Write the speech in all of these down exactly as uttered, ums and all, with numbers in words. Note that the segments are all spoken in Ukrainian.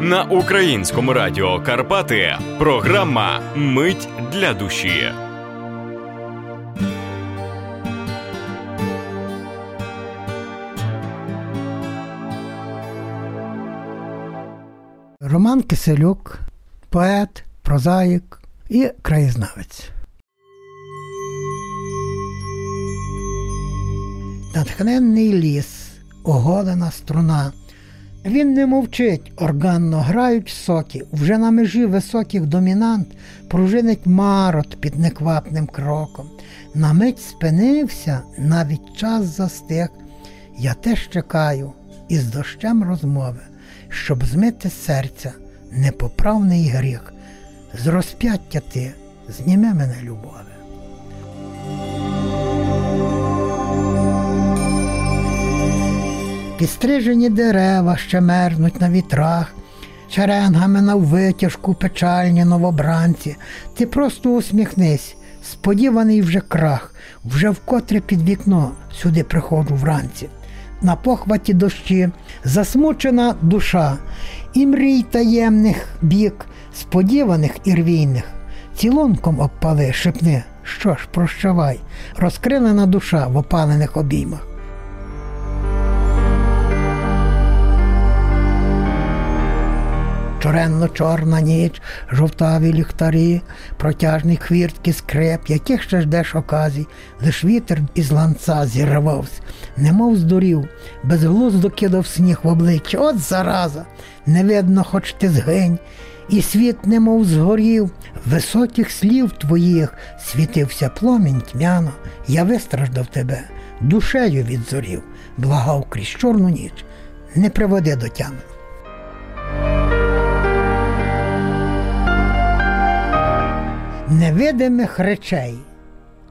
На Українському радіо «Карпати» програма «Мить для душі». Роман Киселюк – поет, прозаїк і краєзнавець. Натхненний ліс, оголена струна. Він не мовчить, органно грають соки, вже на межі високих домінант пружинить марот під неквапним кроком. На мить спинився, навіть час застиг. Я теж чекаю із дощем розмови, щоб змити з серця непоправний гріх. З розп'яття ти зніми мене, любове. Підстрижені дерева ще мерзнуть на вітрах, черенгами наввитяжку печальні новобранці. Ти просто усміхнись, сподіваний вже крах, вже вкотре під вікно сюди приходжу вранці. На похваті дощі засмучена душа, і мрій таємних бік, сподіваних і рвійних. Цілунком обпали, шепни, що ж, прощавай, розкрилена душа в опалених обіймах. Чоренно-чорна ніч, жовтаві ліхтарі, протяжні хвіртки скрип, яких ще ждеш оказій, лиш вітер із ланця зірвався, немов здурів, безглуздо кидав сніг в обличчя. От зараза, не видно, хоч ти згинь, і світ немов згорів, високих слів твоїх світився пломінь тьмяно, я вистраждав тебе, душею відзорів, благав крізь чорну ніч, не приведи до тями. Невидимих речей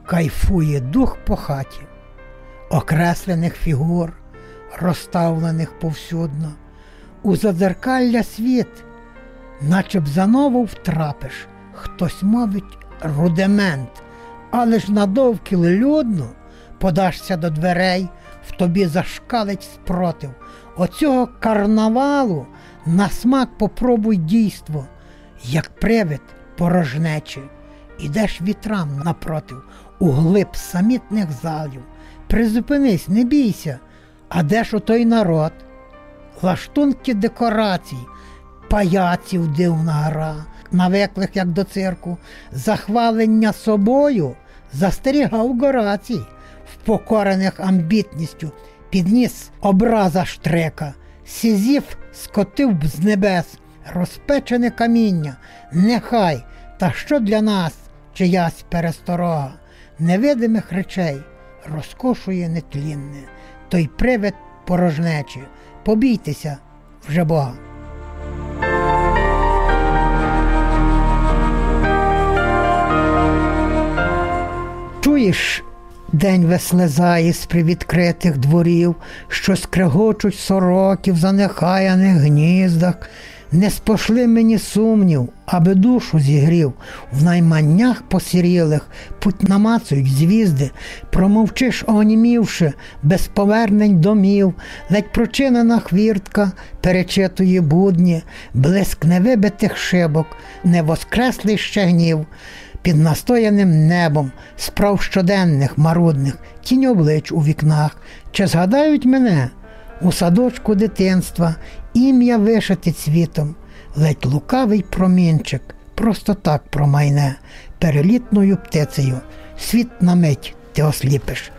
кайфує дух по хаті, окреслених фігур, розставлених повсюдно. У задзеркалля світ, наче б заново втрапиш, хтось мовить рудимент, але ж надовкіл людно, подашся до дверей, в тобі зашкалить спротив. Оцього карнавалу на смак попробуй дійство, як привид порожнечі. Ідеш вітрам напротив, у глиб самітних залів. Призупинись, не бійся, а де ж отой народ? Лаштунки декорацій, паяців дивна гра, навиклих, як до цирку, захвалення собою застерігав Горацій, впокорених амбітністю, підніс образа штрека. Сізіф скотив б з небес розпечене каміння, нехай, та що для нас чиясь пересторога? Невидимих речей розкошує нетлінне, той привид порожнечі, побійтеся вже Бога. Чуєш, день веслизає з привідкритих дворів, що скрегочуть сороки в занехаяних гніздах. Не спошли мені сумнів, аби душу зігрів, в найманнях посірілих путь намацують звізди, промовчиш онімівши, без повернень домів, ледь прочинена хвіртка перечитує будні, блиск невибитих шибок, невоскреслий ще гнів, під настояним небом, справ щоденних марудних, тінь облич у вікнах, чи згадають мене? У садочку дитинства ім'я вишите цвітом, ледь лукавий промінчик просто так промайне перелітною птицею. Світ на мить ти осліпиш,